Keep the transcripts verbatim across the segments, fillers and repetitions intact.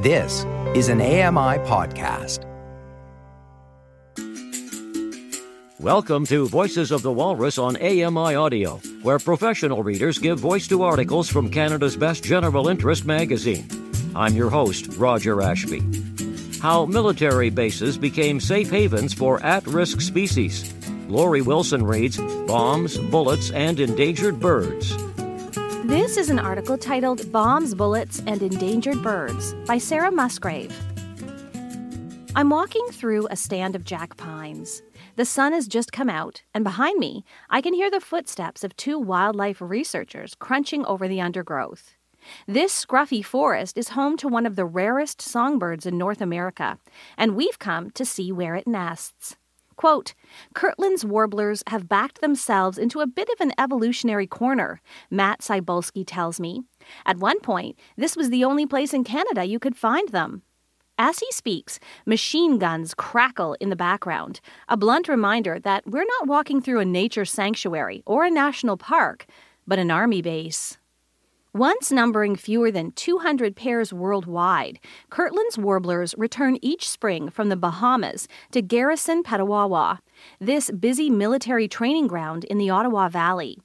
This is an A M I podcast. Welcome to Voices of the Walrus on A M I Audio, where professional readers give voice to articles from Canada's best general interest magazine. I'm your host, Roger Ashby. How military bases became safe havens for at-risk species. Lori Wilson reads Bombs, Bullets, and Endangered Birds. This is an article titled Bombs, Bullets, and Endangered Birds by Sarah Musgrave. I'm walking through a stand of jack pines. The sun has just come out, and behind me, I can hear the footsteps of two wildlife researchers crunching over the undergrowth. This scruffy forest is home to one of the rarest songbirds in North America, and we've come to see where it nests. Quote, Kirtland's warblers have backed themselves into a bit of an evolutionary corner, Matt Cybulski tells me. At one point, this was the only place in Canada you could find them. As he speaks, machine guns crackle in the background, a blunt reminder that we're not walking through a nature sanctuary or a national park, but an army base. Once numbering fewer than two hundred pairs worldwide, Kirtland's warblers return each spring from the Bahamas to Garrison Petawawa, this busy military training ground in the Ottawa Valley.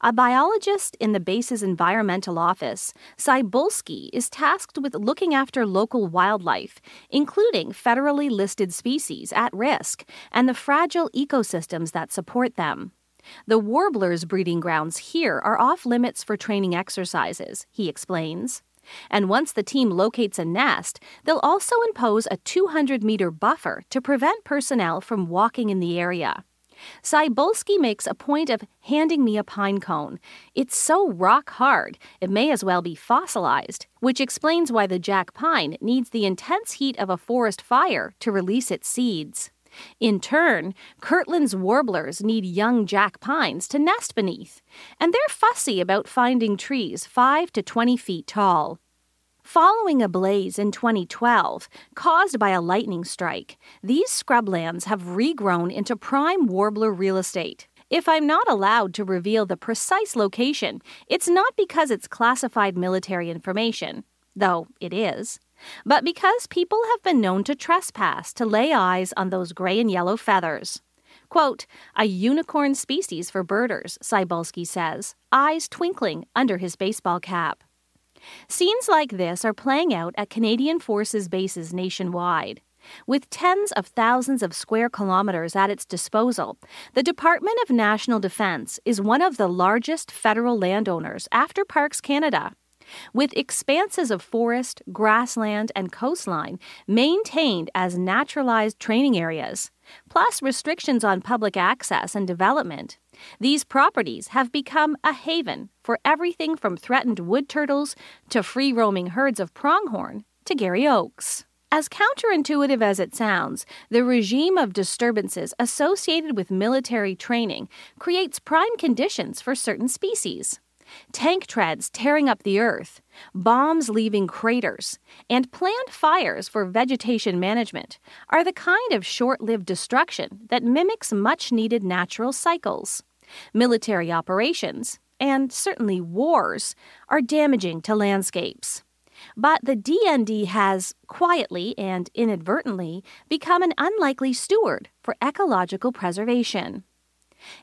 A biologist in the base's environmental office, Cybulski is tasked with looking after local wildlife, including federally listed species at risk and the fragile ecosystems that support them. The warblers' breeding grounds here are off-limits for training exercises, he explains. And once the team locates a nest, they'll also impose a two hundred meter buffer to prevent personnel from walking in the area. Cybulski makes a point of handing me a pine cone. It's so rock-hard, it may as well be fossilized, which explains why the jack pine needs the intense heat of a forest fire to release its seeds. In turn, Kirtland's warblers need young jack pines to nest beneath, and they're fussy about finding trees five to twenty feet tall. Following a blaze in twenty twelve, caused by a lightning strike, these scrublands have regrown into prime warbler real estate. If I'm not allowed to reveal the precise location, it's not because it's classified military information, though it is. But because people have been known to trespass to lay eyes on those gray and yellow feathers. Quote, a unicorn species for birders, Cybulski says, eyes twinkling under his baseball cap. Scenes like this are playing out at Canadian Forces bases nationwide. With tens of thousands of square kilometres at its disposal, the Department of National Defence is one of the largest federal landowners after Parks Canada. With expanses of forest, grassland, and coastline maintained as naturalized training areas, plus restrictions on public access and development, these properties have become a haven for everything from threatened wood turtles to free-roaming herds of pronghorn to Garry Oaks. As counterintuitive as it sounds, the regime of disturbances associated with military training creates prime conditions for certain species. Tank treads tearing up the earth, bombs leaving craters, and planned fires for vegetation management are the kind of short-lived destruction that mimics much-needed natural cycles. Military operations, and certainly wars, are damaging to landscapes. But the D N D has, quietly and inadvertently, become an unlikely steward for ecological preservation.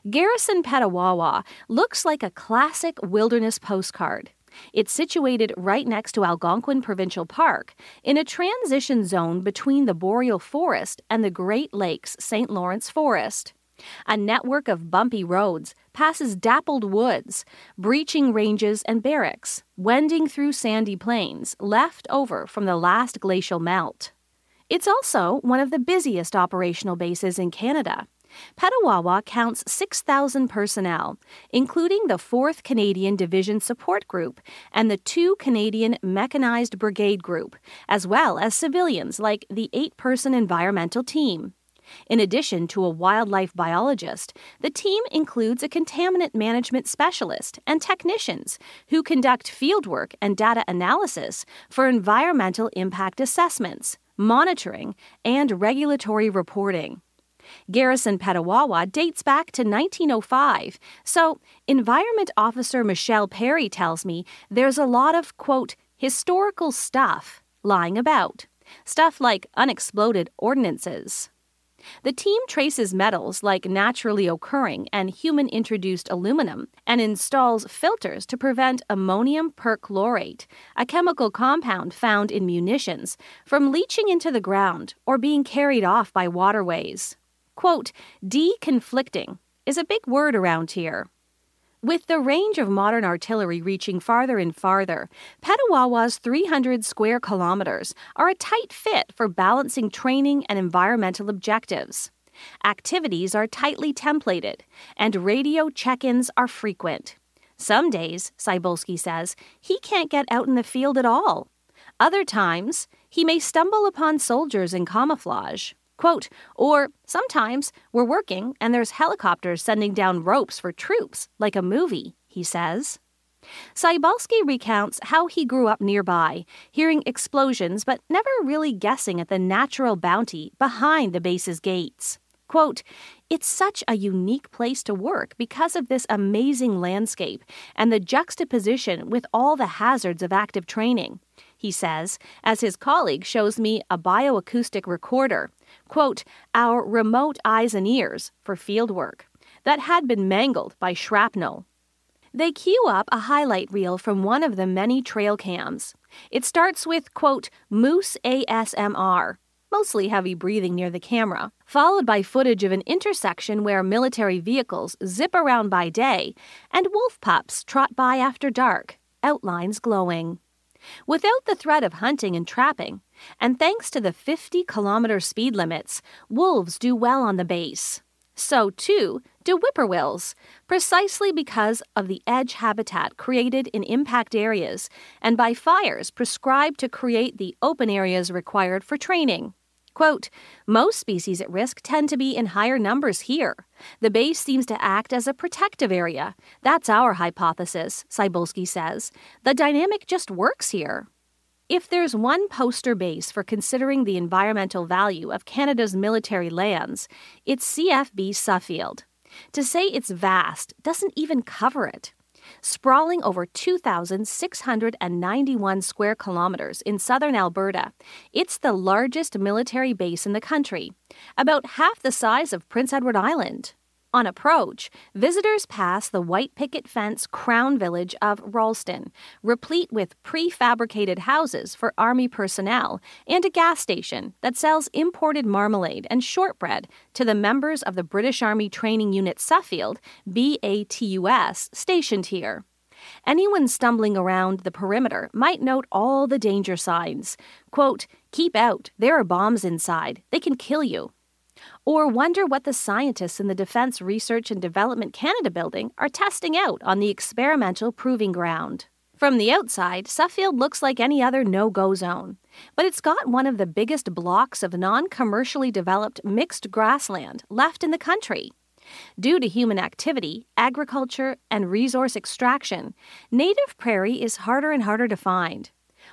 Garrison Petawawa looks like a classic wilderness postcard. It's situated right next to Algonquin Provincial Park, in a transition zone between the Boreal Forest and the Great Lakes Saint Lawrence Forest. A network of bumpy roads passes dappled woods, breaching ranges and barracks, wending through sandy plains left over from the last glacial melt. It's also one of the busiest operational bases in Canada. Petawawa counts six thousand personnel, including the fourth Canadian Division Support Group and the two Canadian Mechanized Brigade Group, as well as civilians like the eight-person environmental team. In addition to a wildlife biologist, the team includes a contaminant management specialist and technicians who conduct fieldwork and data analysis for environmental impact assessments, monitoring, and regulatory reporting. Garrison Petawawa dates back to nineteen oh five, so Environment Officer Michelle Perry tells me there's a lot of, quote, historical stuff lying about, stuff like unexploded ordnances. The team traces metals like naturally occurring and human-introduced aluminum and installs filters to prevent ammonium perchlorate, a chemical compound found in munitions, from leaching into the ground or being carried off by waterways. Quote, "Deconflicting" is a big word around here. With the range of modern artillery reaching farther and farther, Petawawa's three hundred square kilometers are a tight fit for balancing training and environmental objectives. Activities are tightly templated, and radio check-ins are frequent. Some days, Cybulski says, he can't get out in the field at all. Other times, he may stumble upon soldiers in camouflage. Quote, or sometimes we're working and there's helicopters sending down ropes for troops, like a movie, he says. Cybulski recounts how he grew up nearby, hearing explosions but never really guessing at the natural bounty behind the base's gates. Quote, it's such a unique place to work because of this amazing landscape and the juxtaposition with all the hazards of active training, he says, as his colleague shows me a bioacoustic recorder, quote, our remote eyes and ears for fieldwork, that had been mangled by shrapnel. They queue up a highlight reel from one of the many trail cams. It starts with, quote, moose A S M R, mostly heavy breathing near the camera, followed by footage of an intersection where military vehicles zip around by day and wolf pups trot by after dark, outlines glowing. Without the threat of hunting and trapping, and thanks to the fifty-kilometer speed limits, wolves do well on the base. So, too, do whippoorwills, precisely because of the edge habitat created in impact areas and by fires prescribed to create the open areas required for training. Quote, most species at risk tend to be in higher numbers here. The base seems to act as a protective area. That's our hypothesis, Cybulski says. The dynamic just works here. If there's one poster base for considering the environmental value of Canada's military lands, it's C F B Suffield. To say it's vast doesn't even cover it. Sprawling over two thousand six hundred ninety-one square kilometers in southern Alberta, it's the largest military base in the country, about half the size of Prince Edward Island. On approach, visitors pass the white picket fence crown village of Ralston, replete with prefabricated houses for Army personnel and a gas station that sells imported marmalade and shortbread to the members of the British Army Training Unit Suffield, B A T U S, stationed here. Anyone stumbling around the perimeter might note all the danger signs. Quote, keep out, there are bombs inside, they can kill you. Or wonder what the scientists in the Defence Research and Development Canada building are testing out on the experimental proving ground. From the outside, Suffield looks like any other no-go zone, but it's got one of the biggest blocks of non-commercially developed mixed grassland left in the country. Due to human activity, agriculture, and resource extraction, native prairie is harder and harder to find.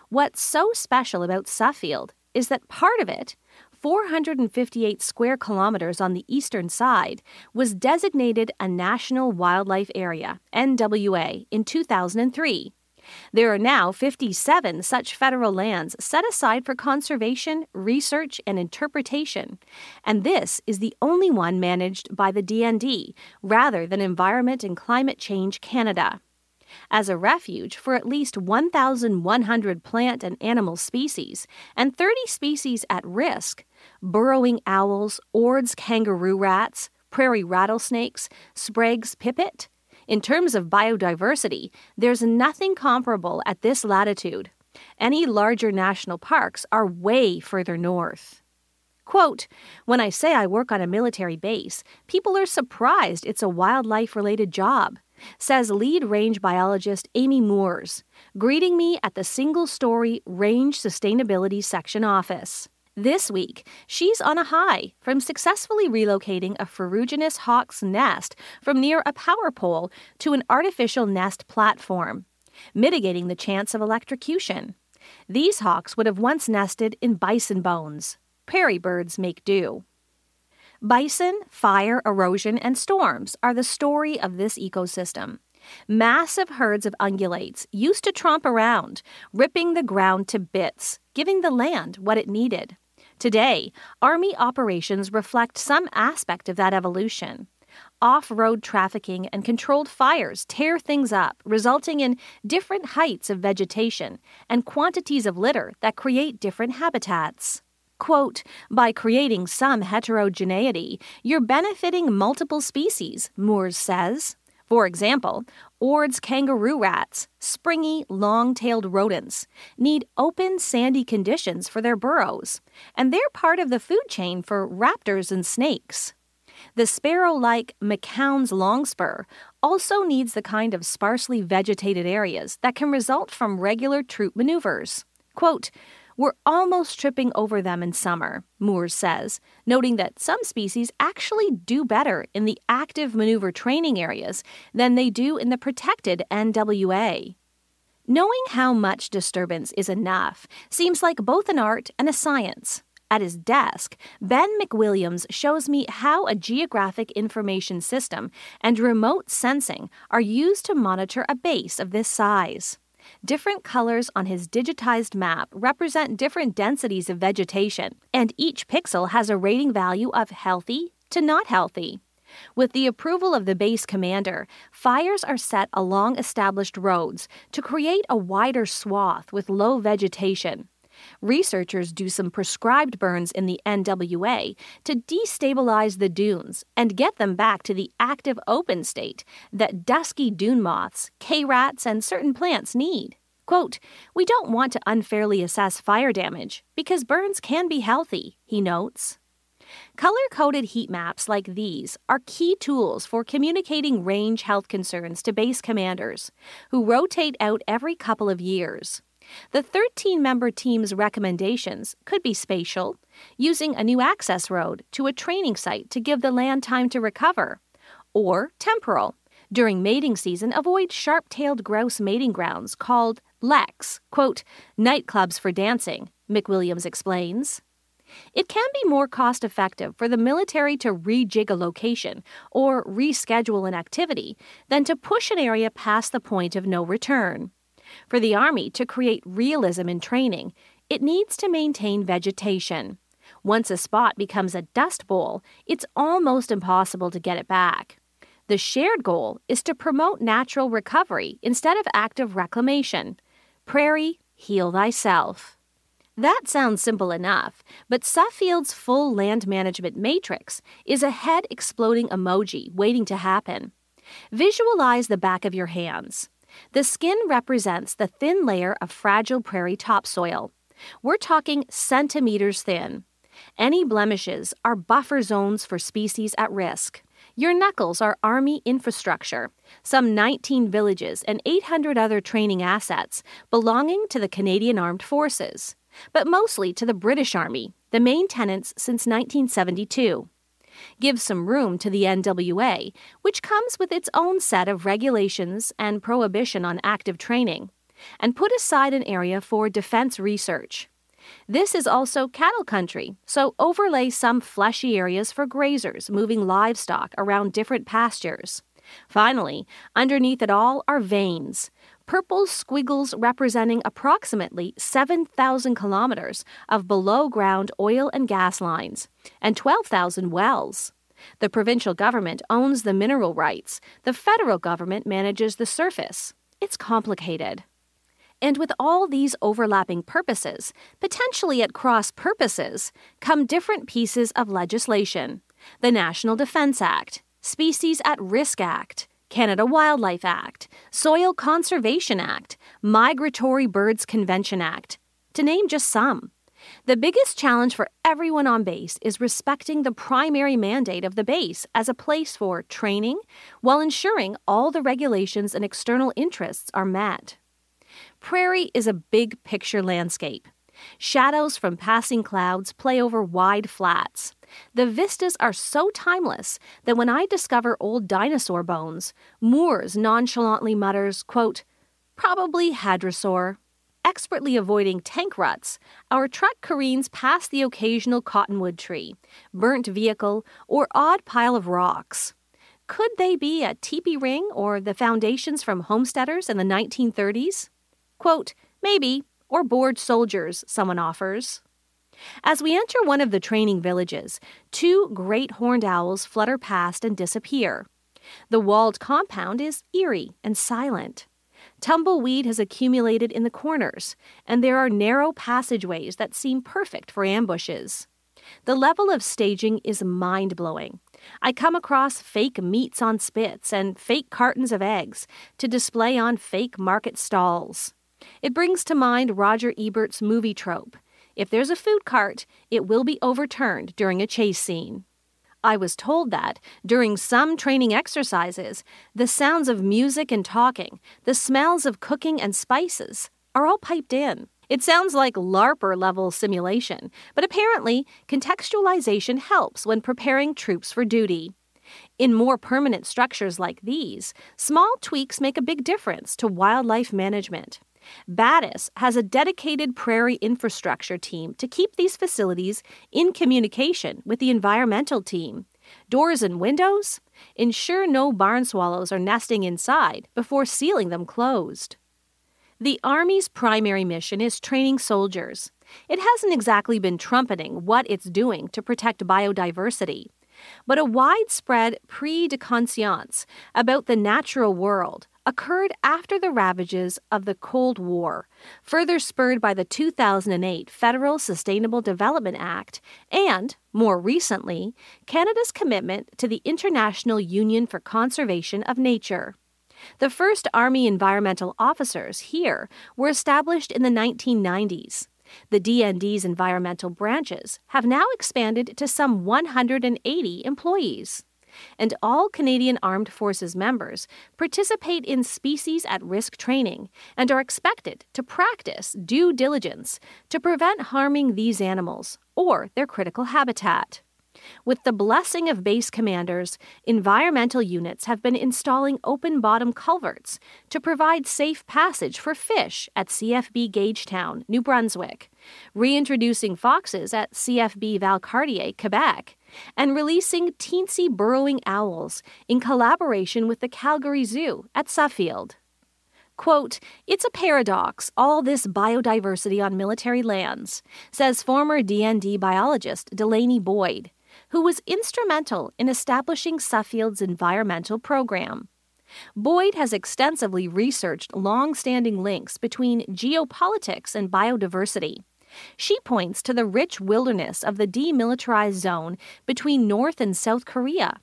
What's so special about Suffield is that part of it, four hundred fifty-eight square kilometers on the eastern side, was designated a National Wildlife Area, N W A, in two thousand three. There are now fifty-seven such federal lands set aside for conservation, research, and interpretation, and this is the only one managed by the D N D, rather than Environment and Climate Change Canada. As a refuge for at least one thousand one hundred plant and animal species and thirty species at risk, burrowing owls, Ord's kangaroo rats, prairie rattlesnakes, Sprague's pipit. In terms of biodiversity, there's nothing comparable at this latitude. Any larger national parks are way further north. Quote, when I say I work on a military base, people are surprised it's a wildlife-related job, says lead range biologist Amy Moores, greeting me at the single-story Range Sustainability Section office. This week, she's on a high from successfully relocating a ferruginous hawk's nest from near a power pole to an artificial nest platform, mitigating the chance of electrocution. These hawks would have once nested in bison bones. Prairie birds make do. Bison, fire, erosion, and storms are the story of this ecosystem. Massive herds of ungulates used to tromp around, ripping the ground to bits, giving the land what it needed. Today, Army operations reflect some aspect of that evolution. Off-road trafficking and controlled fires tear things up, resulting in different heights of vegetation and quantities of litter that create different habitats. Quote, by creating some heterogeneity, you're benefiting multiple species, Moores says. For example, Ord's kangaroo rats, springy, long-tailed rodents, need open, sandy conditions for their burrows, and they're part of the food chain for raptors and snakes. The sparrow-like McCown's longspur also needs the kind of sparsely vegetated areas that can result from regular troop maneuvers. Quote, we're almost tripping over them in summer, Moores says, noting that some species actually do better in the active maneuver training areas than they do in the protected N W A. Knowing how much disturbance is enough seems like both an art and a science. At his desk, Ben McWilliams shows me how a geographic information system and remote sensing are used to monitor a base of this size. Different colors on his digitized map represent different densities of vegetation, and each pixel has a rating value of healthy to not healthy. With the approval of the base commander, fires are set along established roads to create a wider swath with low vegetation. Researchers do some prescribed burns in the N W A to destabilize the dunes and get them back to the active open state that dusky dune moths, K-rats, and certain plants need. Quote, we don't want to unfairly assess fire damage because burns can be healthy, he notes. Color-coded heat maps like these are key tools for communicating range health concerns to base commanders, who rotate out every couple of years. The thirteen-member team's recommendations could be spatial, using a new access road to a training site to give the land time to recover, or temporal. During mating season, avoid sharp-tailed grouse mating grounds called L E Cs, quote, nightclubs for dancing, McWilliams explains. It can be more cost-effective for the military to rejig a location or reschedule an activity than to push an area past the point of no return. For the Army to create realism in training, it needs to maintain vegetation. Once a spot becomes a dust bowl, it's almost impossible to get it back. The shared goal is to promote natural recovery instead of active reclamation. Prairie, heal thyself. That sounds simple enough, but Suffield's full land management matrix is a head-exploding emoji waiting to happen. Visualize the back of your hands. The skin represents the thin layer of fragile prairie topsoil. We're talking centimeters thin. Any blemishes are buffer zones for species at risk. Your knuckles are Army infrastructure, some nineteen villages and eight hundred other training assets belonging to the Canadian Armed Forces, but mostly to the British Army, the main tenants since nineteen seventy-two. Give some room to the N W A, which comes with its own set of regulations and prohibition on active training, and put aside an area for defense research. This is also cattle country, so overlay some fleshy areas for grazers moving livestock around different pastures. Finally, underneath it all are veins, purple squiggles representing approximately seven thousand kilometers of below-ground oil and gas lines, and twelve thousand wells. The provincial government owns the mineral rights. The federal government manages the surface. It's complicated. And with all these overlapping purposes, potentially at cross-purposes, come different pieces of legislation. The National Defence Act, Species at Risk Act, Canada Wildlife Act, Soil Conservation Act, Migratory Birds Convention Act, to name just some. The biggest challenge for everyone on base is respecting the primary mandate of the base as a place for training while ensuring all the regulations and external interests are met. Prairie is a big picture landscape. Shadows from passing clouds play over wide flats. The vistas are so timeless that when I discover old dinosaur bones, Moores nonchalantly mutters, quote, probably hadrosaur. Expertly avoiding tank ruts, our truck careens past the occasional cottonwood tree, burnt vehicle, or odd pile of rocks. Could they be a teepee ring or the foundations from homesteaders in the nineteen thirties? Quote, maybe, or bored soldiers, someone offers. As we enter one of the training villages, two great horned owls flutter past and disappear. The walled compound is eerie and silent. Tumbleweed has accumulated in the corners, and there are narrow passageways that seem perfect for ambushes. The level of staging is mind-blowing. I come across fake meats on spits and fake cartons of eggs to display on fake market stalls. It brings to mind Roger Ebert's movie trope. If there's a food cart, it will be overturned during a chase scene. I was told that, during some training exercises, the sounds of music and talking, the smells of cooking and spices, are all piped in. It sounds like LARPer-level simulation, but apparently contextualization helps when preparing troops for duty. In more permanent structures like these, small tweaks make a big difference to wildlife management. Battis has a dedicated prairie infrastructure team to keep these facilities in communication with the environmental team. Doors and windows? Ensure no barn swallows are nesting inside before sealing them closed. The Army's primary mission is training soldiers. It hasn't exactly been trumpeting what it's doing to protect biodiversity. But a widespread pre-de-conscience about the natural world occurred after the ravages of the Cold War, further spurred by the two thousand eight Federal Sustainable Development Act and, more recently, Canada's commitment to the International Union for Conservation of Nature. The first Army environmental officers here were established in the nineteen nineties. The D N D's environmental branches have now expanded to some one hundred eighty employees. And all Canadian Armed Forces members participate in species at risk training and are expected to practice due diligence to prevent harming these animals or their critical habitat. With the blessing of base commanders, environmental units have been installing open-bottom culverts to provide safe passage for fish at C F B Gagetown, New Brunswick, reintroducing foxes at C F B Valcartier, Quebec, and releasing teensy burrowing owls in collaboration with the Calgary Zoo at Suffield. Quote, it's a paradox, all this biodiversity on military lands, says former D N D biologist Delaney Boyd, who was instrumental in establishing Suffield's environmental program. Boyd has extensively researched long-standing links between geopolitics and biodiversity. She points to the rich wilderness of the demilitarized zone between North and South Korea,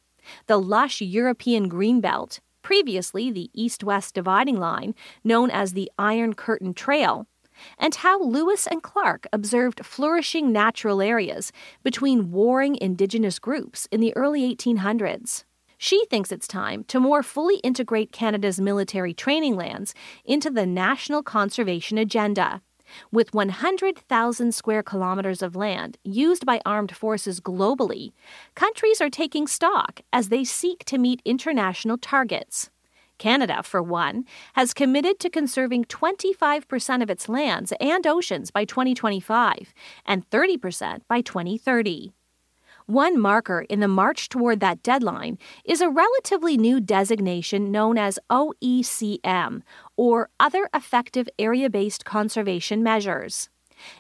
the lush European greenbelt, previously the east-west dividing line, known as the Iron Curtain Trail, and how Lewis and Clark observed flourishing natural areas between warring indigenous groups in the early eighteen hundreds. She thinks it's time to more fully integrate Canada's military training lands into the national conservation agenda, with one hundred thousand square kilometers of land used by armed forces globally, countries are taking stock as they seek to meet international targets. Canada, for one, has committed to conserving twenty-five percent of its lands and oceans by twenty twenty-five and thirty percent by twenty thirty. One marker in the march toward that deadline is a relatively new designation known as O E C M, or Other Effective Area-Based Conservation Measures.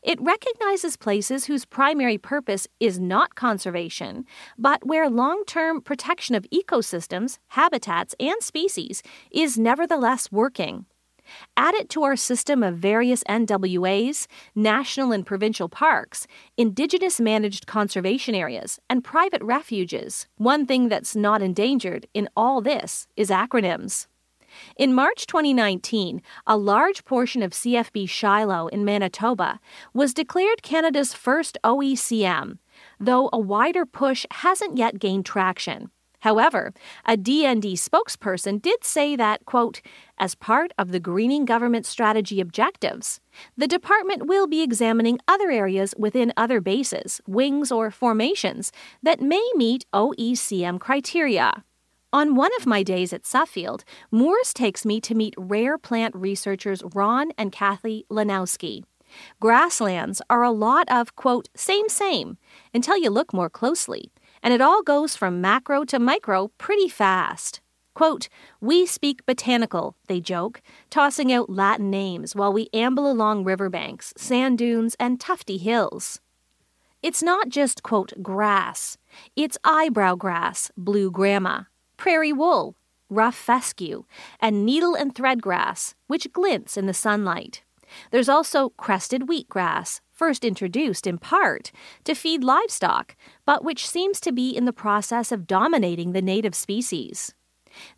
It recognizes places whose primary purpose is not conservation, but where long-term protection of ecosystems, habitats, and species is nevertheless working. Added to our system of various N W As, national and provincial parks, Indigenous-managed conservation areas, and private refuges, one thing that's not endangered in all this is acronyms. In March twenty nineteen, a large portion of C F B Shiloh in Manitoba was declared Canada's first O E C M, though a wider push hasn't yet gained traction. However, a D N D spokesperson did say that, quote, as part of the greening government strategy objectives, the department will be examining other areas within other bases, wings, or formations that may meet O E C M criteria. On one of my days at Suffield, Moores takes me to meet rare plant researchers Ron and Kathy Linowski. Grasslands are a lot of, quote, same, same, until you look more closely, and it all goes from macro to micro pretty fast. Quote, we speak botanical, they joke, tossing out Latin names while we amble along riverbanks, sand dunes, and tufty hills. It's not just, quote, grass. It's eyebrow grass, blue grama, prairie wool, rough fescue, and needle and thread grass, which glints in the sunlight. There's also crested wheatgrass, first introduced in part to feed livestock, but which seems to be in the process of dominating the native species.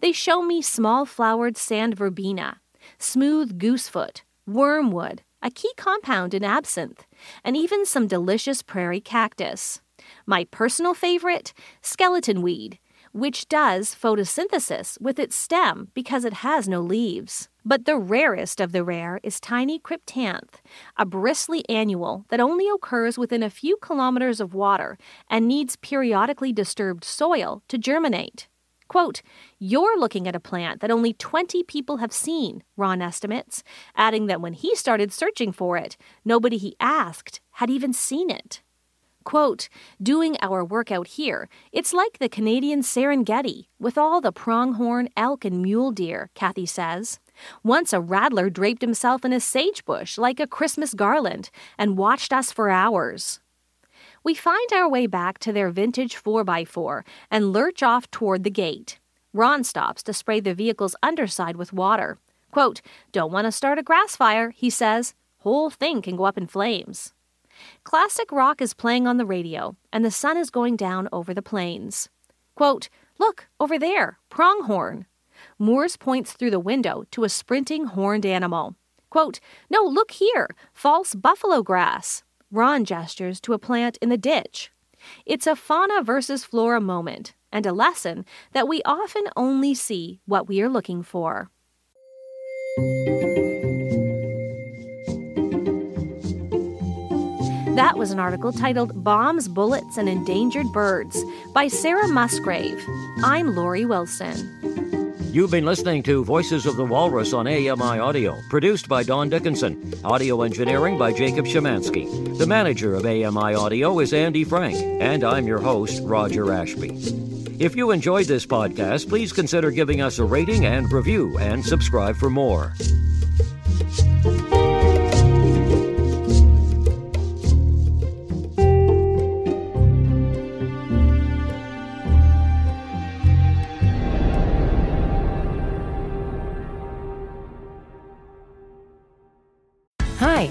They show me small-flowered sand verbena, smooth goosefoot, wormwood, a key compound in absinthe, and even some delicious prairie cactus. My personal favorite, skeleton weed, which does photosynthesis with its stem because it has no leaves. But the rarest of the rare is tiny cryptanth, a bristly annual that only occurs within a few kilometers of water and needs periodically disturbed soil to germinate. Quote, you're looking at a plant that only twenty people have seen, Ron estimates, adding that when he started searching for it, nobody he asked had even seen it. Quote, doing our work out here, it's like the Canadian Serengeti, with all the pronghorn, elk, and mule deer, Kathy says. Once a rattler draped himself in a sagebush like a Christmas garland and watched us for hours. We find our way back to their vintage four by four and lurch off toward the gate. Ron stops to spray the vehicle's underside with water. Quote, don't want to start a grass fire, he says. Whole thing can go up in flames. Classic rock is playing on the radio, and the sun is going down over the plains. Quote, look, over there, pronghorn. Moores points through the window to a sprinting horned animal. Quote, no, look here, false buffalo grass. Ron gestures to a plant in the ditch. It's a fauna versus flora moment, and a lesson that we often only see what we are looking for. That was an article titled Bombs, Bullets, and Endangered Birds by Sarah Musgrave. I'm Lori Wilson. You've been listening to Voices of the Walrus on A M I Audio, produced by Don Dickinson, audio engineering by Jacob Szymanski. The manager of A M I Audio is Andy Frank, and I'm your host, Roger Ashby. If you enjoyed this podcast, please consider giving us a rating and review, and subscribe for more. Hi,